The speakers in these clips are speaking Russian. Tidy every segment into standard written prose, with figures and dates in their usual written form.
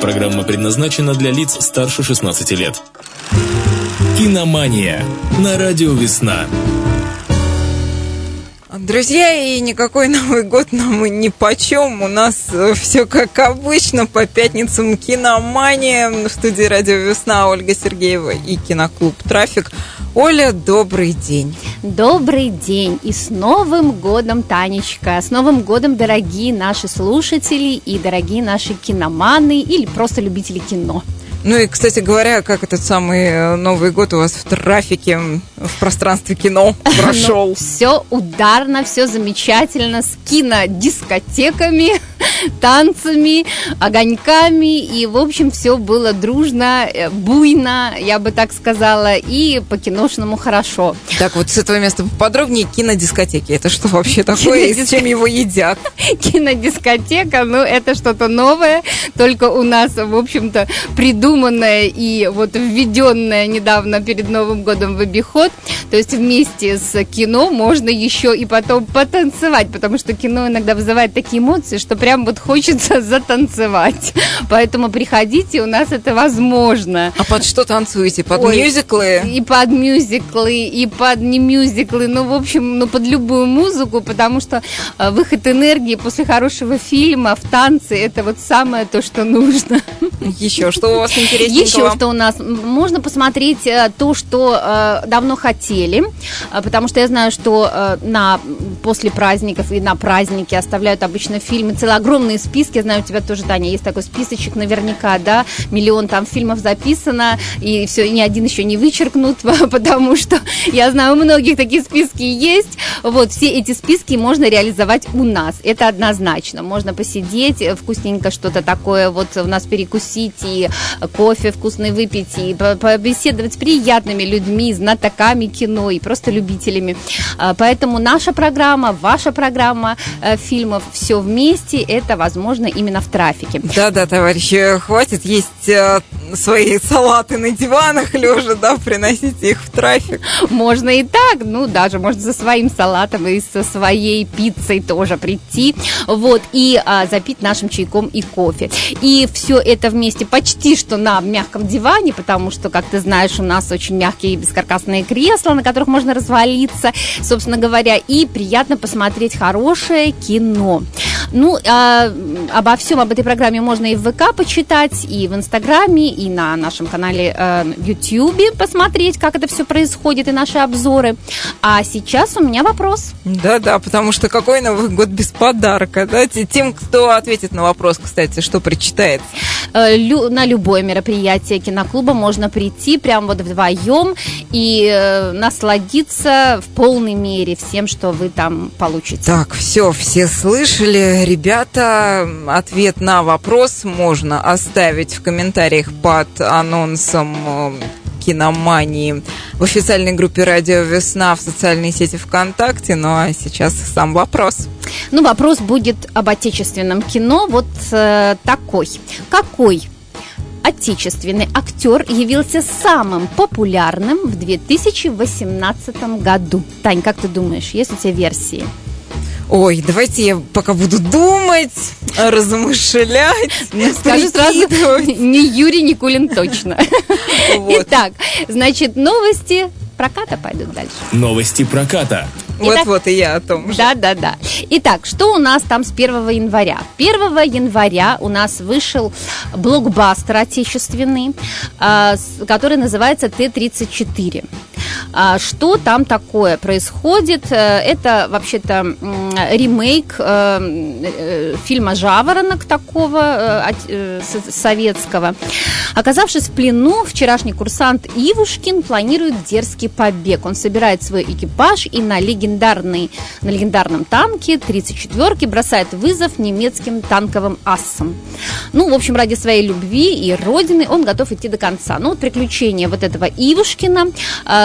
Программа предназначена для лиц старше 16 лет. Киномания на радио «Весна». Друзья, и никакой Новый год нам нипочем. У нас все как обычно. По пятницам киномания. В студии «Радио Весна» Ольга Сергеева и киноклуб «Трафик». Оля, добрый день. Добрый день. И с Новым годом, Танечка. С Новым годом, дорогие наши слушатели и дорогие наши киноманы или просто любители кино. Ну и, кстати говоря, как этот самый Новый год у вас в трафике, в пространстве кино прошел? Все ударно, все замечательно, с кинодискотеками, танцами, огоньками. И, в общем, все было дружно, буйно, я бы так сказала, и по-киношному хорошо. Так вот, с этого места поподробнее. Кинодискотеки. Это что вообще такое и с чем его едят? Кинодискотека, ну, это что-то новое, только у нас, в общем-то, придумано. И вот введенная недавно перед Новым годом в обиход. То есть вместе с кино можно еще и потом потанцевать, потому что кино иногда вызывает такие эмоции, что прям вот хочется затанцевать. Поэтому приходите, у нас это возможно. А под что танцуете? Под мюзиклы? И под мюзиклы, и под не мюзиклы. Ну, в общем, под любую музыку, потому что выход энергии после хорошего фильма в танцы — это вот самое то, что нужно. Еще что у вас? Еще что у нас? Можно посмотреть то, что давно хотели, потому что я знаю, что после праздников и на праздники оставляют обычно фильмы, целые огромные списки. Я знаю, у тебя тоже, Таня, есть такой списочек наверняка, да? 1 миллион там фильмов записано, и все, и ни один еще не вычеркнут, потому что я знаю, у многих такие списки есть. Вот, все эти списки можно реализовать у нас, это однозначно. Можно посидеть, вкусненько что-то такое вот у нас перекусить, и кофе вкусный выпить, и побеседовать с приятными людьми, знатоками кино и просто любителями. Поэтому наша программа, ваша программа фильмов «Все вместе» — это возможно именно в трафике. Да-да, товарищи, хватит есть свои салаты на диванах лежа, да, приносите их в трафик. Можно и так, ну даже можно со своим салатом и со своей пиццей тоже прийти, вот, и запить нашим чайком и кофе. И все это вместе почти что на мягком диване, потому что, как ты знаешь, у нас очень мягкие бескаркасные кресла, на которых можно развалиться, собственно говоря, и приятно посмотреть хорошее кино. Ну, обо всем, об этой программе можно и в ВК почитать, и в Инстаграме, и на нашем канале в Ютьюбе посмотреть, как это все происходит, и наши обзоры. А сейчас у меня вопрос. Да-да, потому что какой Новый год без подарка, да? Тем, кто ответит на вопрос, кстати, что прочитает. На любое мероприятие киноклуба можно прийти прям вот вдвоем и насладиться в полной мере всем, что вы там получите. Так, все слышали. Ребята, ответ на вопрос можно оставить в комментариях под анонсом киномании в официальной группе «Радио Весна» в социальной сети ВКонтакте. Ну а сейчас сам вопрос. Ну, вопрос будет об отечественном кино. Вот такой. Какой отечественный актер явился самым популярным в 2018 году? Тань, как ты думаешь, есть у тебя версии? Ой, давайте я пока буду думать, размышлять. Скажу сразу, не Юрий Никулин точно. Итак, значит, новости проката пойдут дальше. Новости проката. Вот-вот и я о том же. Да-да-да. Итак, что у нас там с 1 января? 1 января у нас вышел блокбастер отечественный, который называется «Т-34». Что там такое происходит? Это вообще-то ремейк фильма «Жаворонок» такого советского. Оказавшись в плену, вчерашний курсант Ивушкин планирует дерзкий побег. Он собирает свой экипаж и на легендарном танке Т-34 бросает вызов немецким танковым ассам. Ну, в общем, ради своей любви и родины он готов идти до конца. Ну, вот приключения вот этого Ивушкина,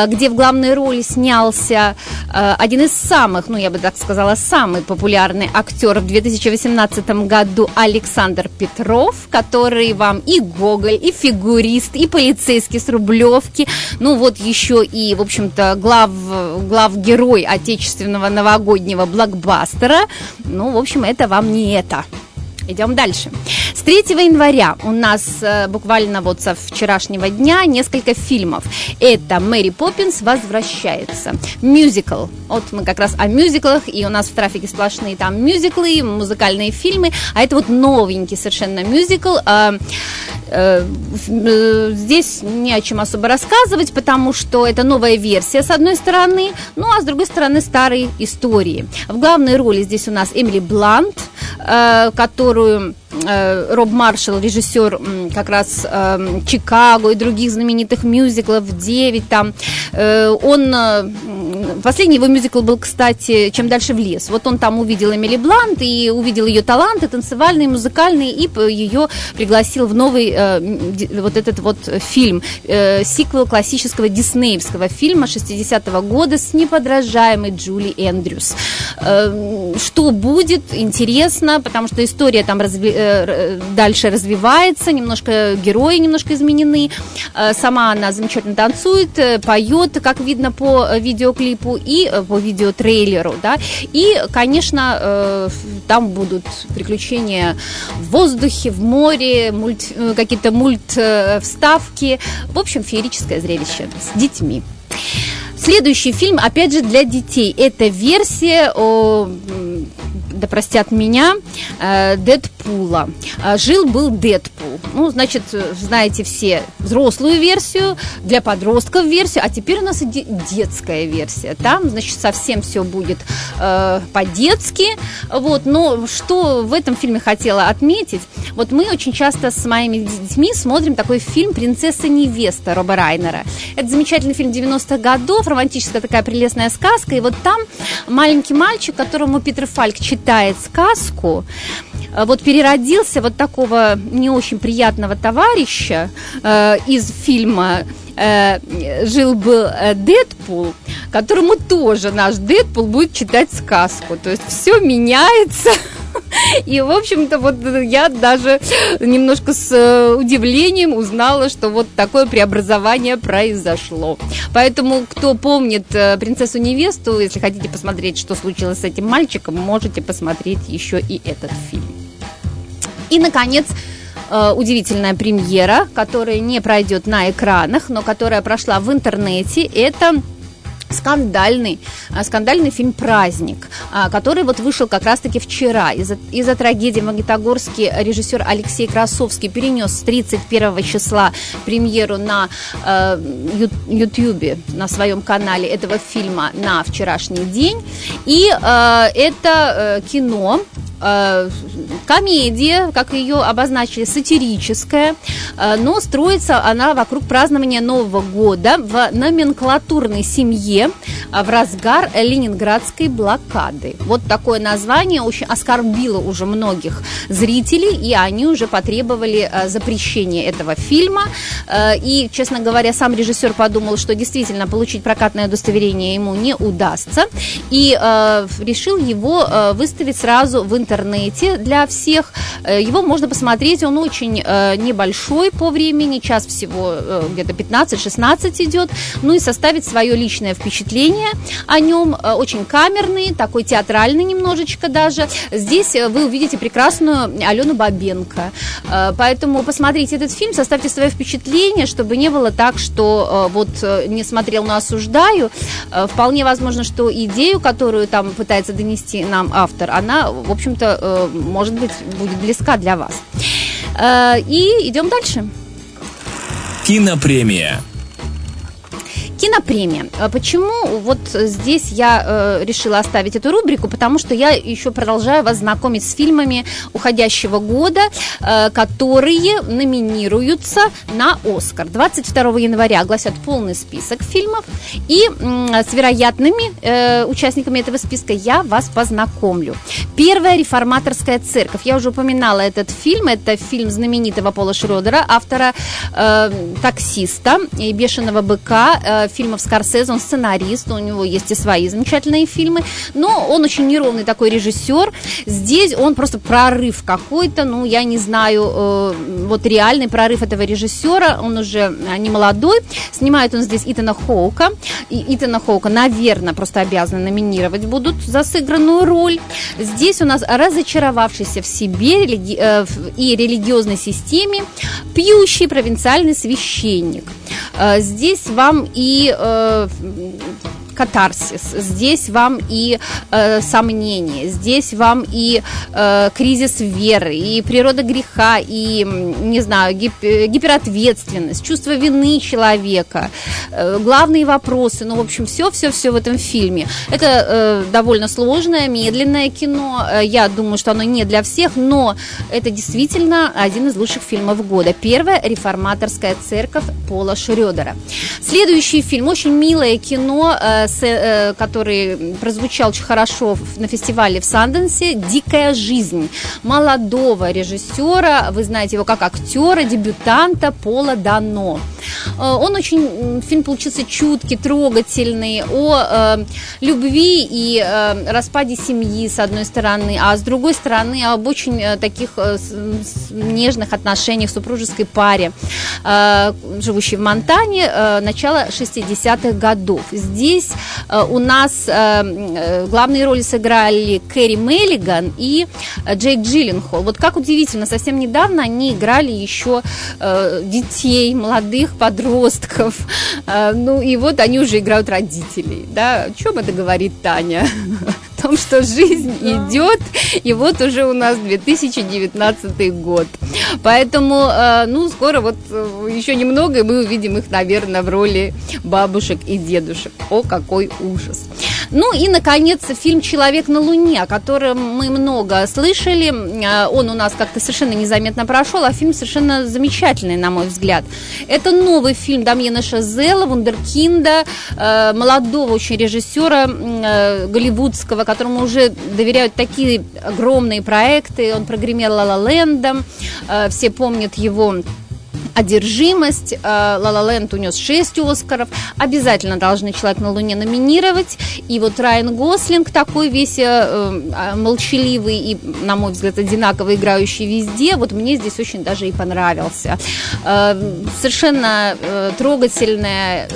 где в главной роли снялся один из самых, ну, я бы так сказала, самый популярный актер в 2018 году Александр Петров, который вам и Гоголь, и фигурист, и полицейский с Рублевки, ну, вот еще и, в общем-то, главгерой отечественного новогоднего блокбастера. Ну, в общем, это вам не это. Идем дальше. С 3 января у нас буквально вот со вчерашнего дня несколько фильмов. Это «Мэри Поппинс возвращается», мюзикл. Вот мы как раз о мюзиклах, и у нас в «Трафике» сплошные там мюзиклы, музыкальные фильмы. А это вот новенький совершенно мюзикл. Здесь не о чем особо рассказывать, потому что это новая версия, с одной стороны, ну а с другой стороны старые истории. В главной роли здесь у нас Эмили Блант, которую Роб Маршалл, режиссер как раз «Чикаго» и других знаменитых мюзиклов, 9 там, последний его мюзикл был, кстати, «Чем дальше в лес». Вот он там увидел Эмили Блант и увидел ее таланты танцевальные, музыкальные, и ее пригласил в новый вот этот вот фильм, сиквел классического диснеевского фильма 60-го года с неподражаемой Джули Эндрюс. Что будет, интересно, потому что история там дальше развивается, немножко герои немножко изменены, сама она замечательно танцует, поет, как видно по видеоклипу и по видеотрейлеру, да, и, конечно, там будут приключения в воздухе, в море, какие-то мультвставки, в общем, феерическое зрелище с детьми. Следующий фильм, опять же, для детей. Это версия, да простят меня, Дэдпула. Жил-был Дэдпул. Ну, значит, знаете все взрослую версию, для подростков версию, а теперь у нас и детская версия. Там, значит, совсем все будет по-детски. Вот. Но что в этом фильме хотела отметить, вот мы очень часто с моими детьми смотрим такой фильм «Принцесса-невеста» Роба Райнера. Это замечательный фильм 90-х годов, романтическая такая прелестная сказка, и вот там маленький мальчик, которому Питер Фальк читает сказку, вот переродился вот такого не очень приятного товарища из фильма «Жил-был Дэдпул», которому тоже наш Дэдпул будет читать сказку. То есть все меняется. И, в общем-то, вот я даже немножко с удивлением узнала, что вот такое преобразование произошло. Поэтому, кто помнит «Принцессу-невесту», если хотите посмотреть, что случилось с этим мальчиком, можете посмотреть еще и этот фильм. И, наконец, удивительная премьера, которая не пройдет на экранах, но которая прошла в интернете, это скандальный фильм «Праздник», который вот вышел как раз-таки вчера. Из-за трагедии в Магнитогорске режиссер Алексей Красовский перенес с 31 числа премьеру на Ютьюбе, на своем канале этого фильма на вчерашний день. И это кино, комедия, как ее обозначили, сатирическая, но строится она вокруг празднования Нового года в номенклатурной семье в разгар Ленинградской блокады. Вот такое название очень оскорбило уже многих зрителей, и они уже потребовали запрещения этого фильма. И, честно говоря, сам режиссер подумал, что действительно получить прокатное удостоверение ему не удастся, и решил его выставить сразу в интернете. Для всех его можно посмотреть, он очень небольшой по времени, час всего, где-то 15-16 идет, ну и составить свое личное впечатление о нем, очень камерный, такой театральный немножечко даже. Здесь вы увидите прекрасную Алену Бабенко, поэтому посмотрите этот фильм, составьте свое впечатление, чтобы не было так, что вот не смотрел, но осуждаю. Вполне возможно, что идею, которую там пытается донести нам автор, она, в общем-то, может быть, будет близка для вас. И идем дальше. Кинопремия. Кинопремия. Почему вот здесь я решила оставить эту рубрику? Потому что я еще продолжаю вас знакомить с фильмами уходящего года, которые номинируются на Оскар. 22 января огласят полный список фильмов, и с вероятными участниками этого списка я вас познакомлю. Первая — «Реформаторская церковь». Я уже упоминала этот фильм. Это фильм знаменитого Пола Шрёдера, автора «Таксиста» и «Бешеного быка», фильмов Скорсезе, он сценарист, у него есть и свои замечательные фильмы, но он очень неровный такой режиссер. Здесь он просто прорыв какой-то, ну, я не знаю, вот реальный прорыв этого режиссера, он уже не молодой. Снимает он здесь Итана Хоука. И Итана Хоука, наверное, просто обязаны номинировать будут за сыгранную роль. Здесь у нас разочаровавшийся в себе и религиозной системе пьющий провинциальный священник. Здесь вам и катарсис, здесь вам и сомнения, здесь вам и кризис веры, и природа греха, и, не знаю, гиперответственность, чувство вины человека, главные вопросы, ну, в общем, все в этом фильме. Это довольно сложное, медленное кино, я думаю, что оно не для всех, но это действительно один из лучших фильмов года. Первая — «Реформаторская церковь» Пола Шрёдера. Следующий фильм, очень милое кино, который прозвучал очень хорошо на фестивале в Санденсе, «Дикая жизнь» молодого режиссера, вы знаете его как актера, дебютанта Пола Дано. Он очень, фильм получился чуткий, трогательный, о любви и распаде семьи с одной стороны, а с другой стороны об очень таких нежных отношениях супружеской паре, живущей в Монтане, начала 60-х годов. Здесь у нас главные роли сыграли Кэрри Меллиган и Джейк Джилленхол. Вот как удивительно, совсем недавно они играли еще детей, молодых подростков. Ну и вот они уже играют родителей. Да? О чем это говорит, Таня? О том, что жизнь идет, и вот уже у нас 2019 год. Поэтому, ну, скоро вот еще немного, и мы увидим их, наверное, в роли бабушек и дедушек. О, какой ужас! Ну и, наконец, фильм «Человек на Луне», о котором мы много слышали. Он у нас как-то совершенно незаметно прошел, а фильм совершенно замечательный, на мой взгляд. Это новый фильм Дамьена Шазела, вундеркинда, молодого очень режиссера голливудского, которому уже доверяют такие огромные проекты. Он прогремел «Ла-ла-лендом», все помнят его «Одержимость», «Ла-ла-ленд» унес 6 Оскаров, обязательно должны «Человек на Луне» номинировать. И вот Райан Гослинг такой весь молчаливый и, на мой взгляд, одинаково играющий везде, вот мне здесь очень даже и понравился. Совершенно трогательная,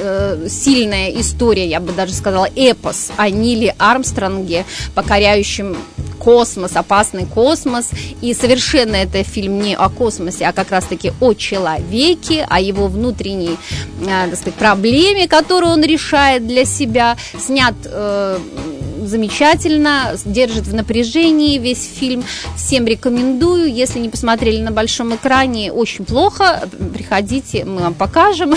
сильная история, я бы даже сказала, эпос о Ниле Армстронге, покоряющем космос, опасный космос. И совершенно это фильм не о космосе, а как раз-таки о человеке, о его внутренней, так сказать, проблеме, которую он решает для себя. Снят замечательно, держит в напряжении весь фильм. Всем рекомендую. Если не посмотрели на большом экране, очень плохо, приходите, мы вам покажем.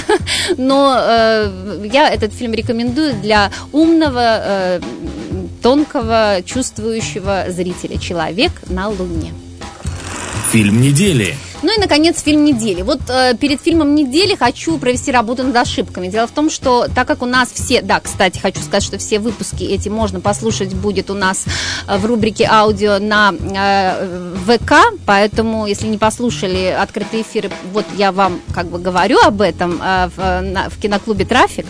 Но я этот фильм рекомендую для умного, тонкого, чувствующего зрителя. «Человек на Луне». Фильм недели. Ну и, наконец, фильм недели. Вот перед фильмом недели хочу провести работу над ошибками. Дело в том, что так как у нас все... Да, кстати, хочу сказать, что все выпуски эти можно послушать будет у нас в рубрике аудио на ВК. Поэтому, если не послушали открытые эфиры, вот я вам как бы говорю об этом в киноклубе «Трафик»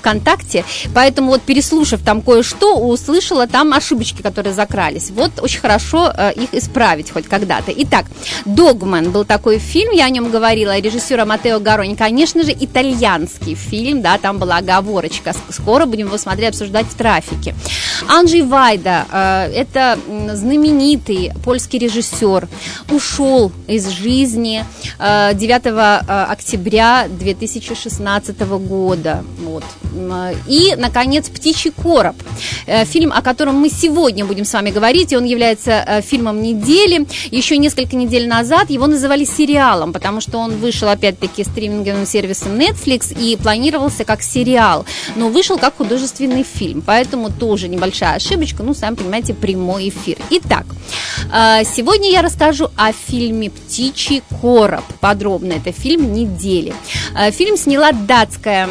ВКонтакте. Поэтому вот, переслушав там кое-что, услышала там ошибочки, которые закрались. Вот очень хорошо их исправить хоть когда-то. Итак, «Догман» был такой фильм, я о нем говорила, режиссера Маттео Гарони, конечно же, итальянский фильм, да, там была оговорочка, скоро будем его смотреть, обсуждать в «Трафике». Анджей Вайда, это знаменитый польский режиссер, ушел из жизни 9 октября 2016 года, вот. И, наконец, «Птичий короб», фильм, о котором мы сегодня будем с вами говорить, и он является фильмом недели. Еще несколько недель назад его называли сериалом, потому что он вышел, опять-таки, стриминговым сервисом Netflix и планировался как сериал, но вышел как художественный фильм, поэтому тоже небольшая ошибочка, ну, сами понимаете, прямой эфир. Итак, сегодня я расскажу о фильме «Птичий короб». Подробно это фильм недели. Фильм сняла датская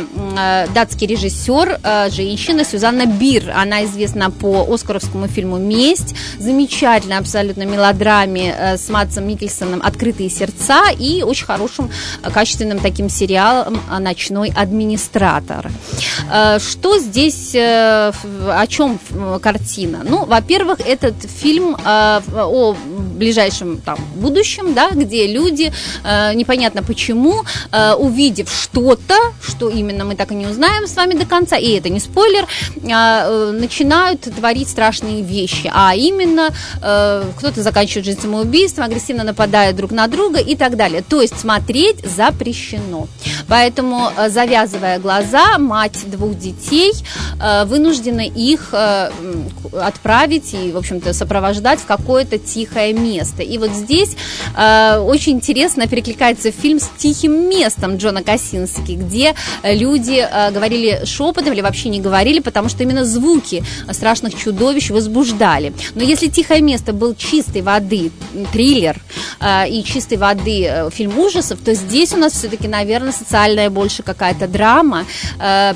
датский режиссер, женщина Сюзанна Бир. Она известна по оскаровскому фильму «Месть», замечательной абсолютно мелодраме с Мадсом Миккельсеном «Открытые сердца» и очень хорошим, качественным таким сериалом «Ночной администратор». Что здесь, о чем картина? Ну, во-первых, этот фильм о ближайшем там будущем, да, где люди, непонятно почему, увидев что-то, что именно мы так и не узнаем с вами до конца, и это не спойлер, начинают творить страшные вещи, а именно кто-то заканчивает жизнь самоубийством, агрессивно нападает друг на друга и так далее. То есть смотреть запрещено. Поэтому, завязывая глаза, мать двух детей вынуждена их отправить и, в общем-то, сопровождать в какое-то тихое место. И вот здесь очень интересно перекликается фильм с «Тихим местом» Джона Косински, где люди говорили шепотом или вообще не говорили, потому что именно звуки страшных чудовищ возбуждали. Но если «Тихое место» был чистой воды триллер и чистой воды фильм ужасов, то здесь у нас все-таки, наверное, социальная больше какая-то драма,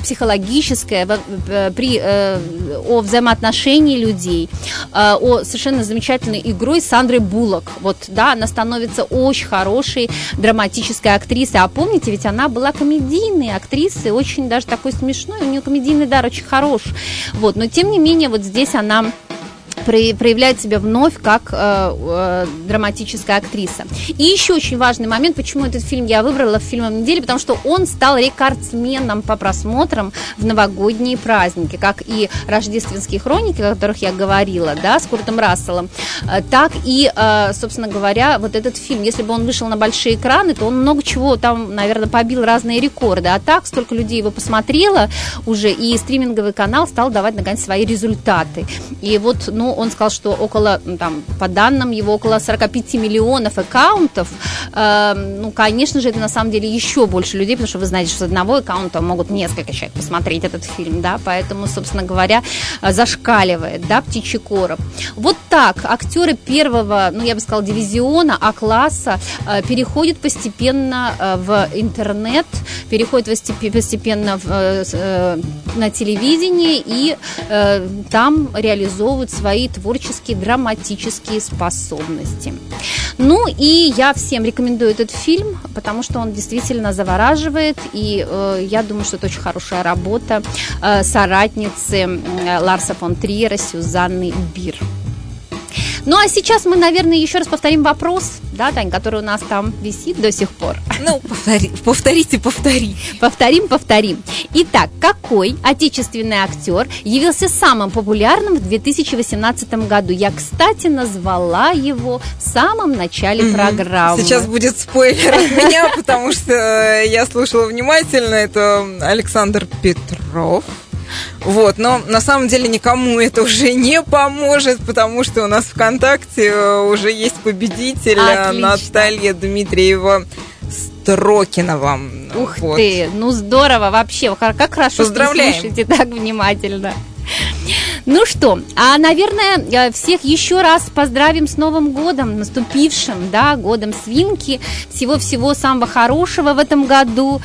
психологическая, о взаимоотношении людей, о совершенно замечательной игрой Сандры Буллок. Вот, да, она становится очень хорошей драматической актрисой. А помните, ведь она была комедийной актрисой, очень даже такой смешной, у нее комедийный дар очень хорош. Вот, но тем не менее, вот здесь она проявляет себя вновь как драматическая актриса. И еще очень важный момент, почему этот фильм я выбрала в фильмом недели, потому что он стал рекордсменом по просмотрам в новогодние праздники, как и «Рождественские хроники», о которых я говорила, да, с Куртом Расселом, так и, собственно говоря, вот этот фильм. Если бы он вышел на большие экраны, то он много чего там, наверное, побил разные рекорды. А так, столько людей его посмотрело уже, и стриминговый канал стал давать, наконец, свои результаты. И вот, ну, он сказал, что около, там, по данным его, около 45 миллионов аккаунтов. Ну, конечно же, это на самом деле еще больше людей, потому что вы знаете, что с одного аккаунта могут несколько человек посмотреть этот фильм, да, поэтому, собственно говоря, зашкаливает, да, «Птичий короб». Вот так актеры первого, ну, я бы сказала, дивизиона, А-класса переходят постепенно в интернет, переходят постепенно на телевидение и там реализовывают свои творческие, драматические способности. Ну и я всем рекомендую этот фильм, потому что он действительно завораживает, и я думаю, что это очень хорошая работа соратницы Ларса фон Триера Сюзанны Бир. Ну а сейчас мы, наверное, еще раз повторим вопрос, да, Тань, который у нас там висит до сих пор. Ну, повторите. Повторим. Итак, какой отечественный актер явился самым популярным в 2018 году? Я, кстати, назвала его в самом начале программы. Сейчас будет спойлер от меня, потому что я слушала внимательно. Это Александр Петров. Вот, но на самом деле никому это уже не поможет, потому что у нас ВКонтакте уже есть победитель. Отлично. Наталья Дмитриева Строкинова. Ух вот. Ты, ну здорово вообще, как хорошо, поздравляем. Что слушаете так внимательно. Ну что, а, наверное, всех еще раз поздравим с Новым годом, наступившим, да, годом свинки, всего-всего самого хорошего в этом году,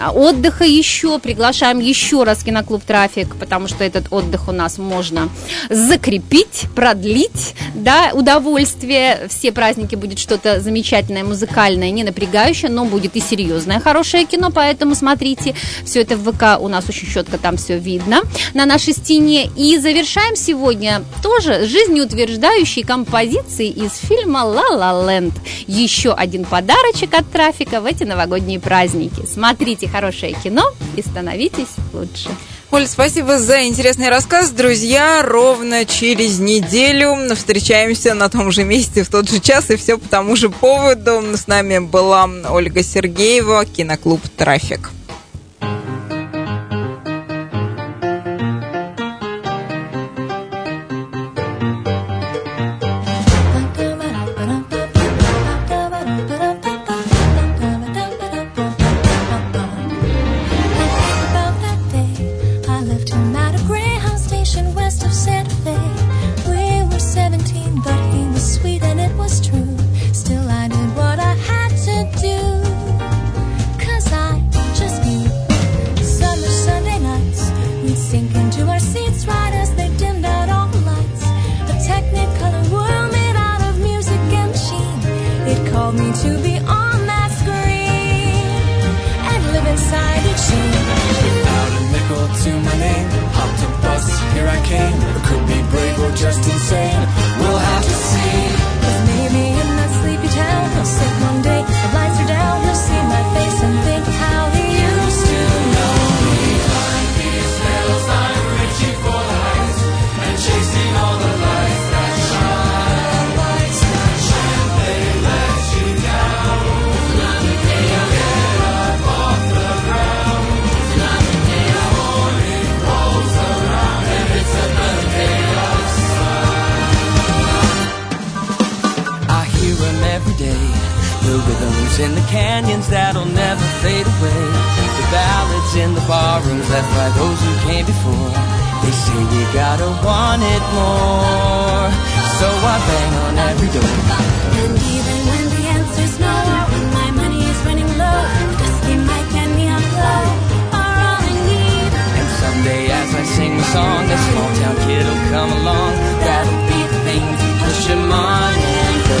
отдыха еще, приглашаем еще раз в киноклуб «Трафик», потому что этот отдых у нас можно закрепить, продлить, да, удовольствие, все праздники будет что-то замечательное, музыкальное, не напрягающее, но будет и серьезное, хорошее кино, поэтому смотрите, все это в ВК, у нас очень четко там все видно, на нашей стене. И завершаем сегодня тоже жизнеутверждающей композицией из фильма «Ла-ла-ленд». Еще один подарочек от «Трафика» в эти новогодние праздники. Смотрите хорошее кино и становитесь лучше. Оль, спасибо за интересный рассказ. Друзья, ровно через неделю встречаемся на том же месте в тот же час и все по тому же поводу. С нами была Ольга Сергеева, киноклуб «Трафик». Still I did what I had to do, 'cause I just rooms in the canyons that'll never fade away. The ballads in the barrooms left by those who came before. They say we gotta want it more. So I bang on every door. And even when the answer's no, when my money is running low, Dusty Mike and Neon Glow are all I need. And someday as I sing a song, a small town kid'll come along. That'll be the thing to push him on and go.